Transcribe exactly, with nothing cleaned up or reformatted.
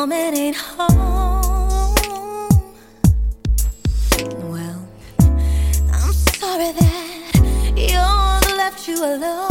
Mom ain't home. Well, I'm sorry that you're the left you alone.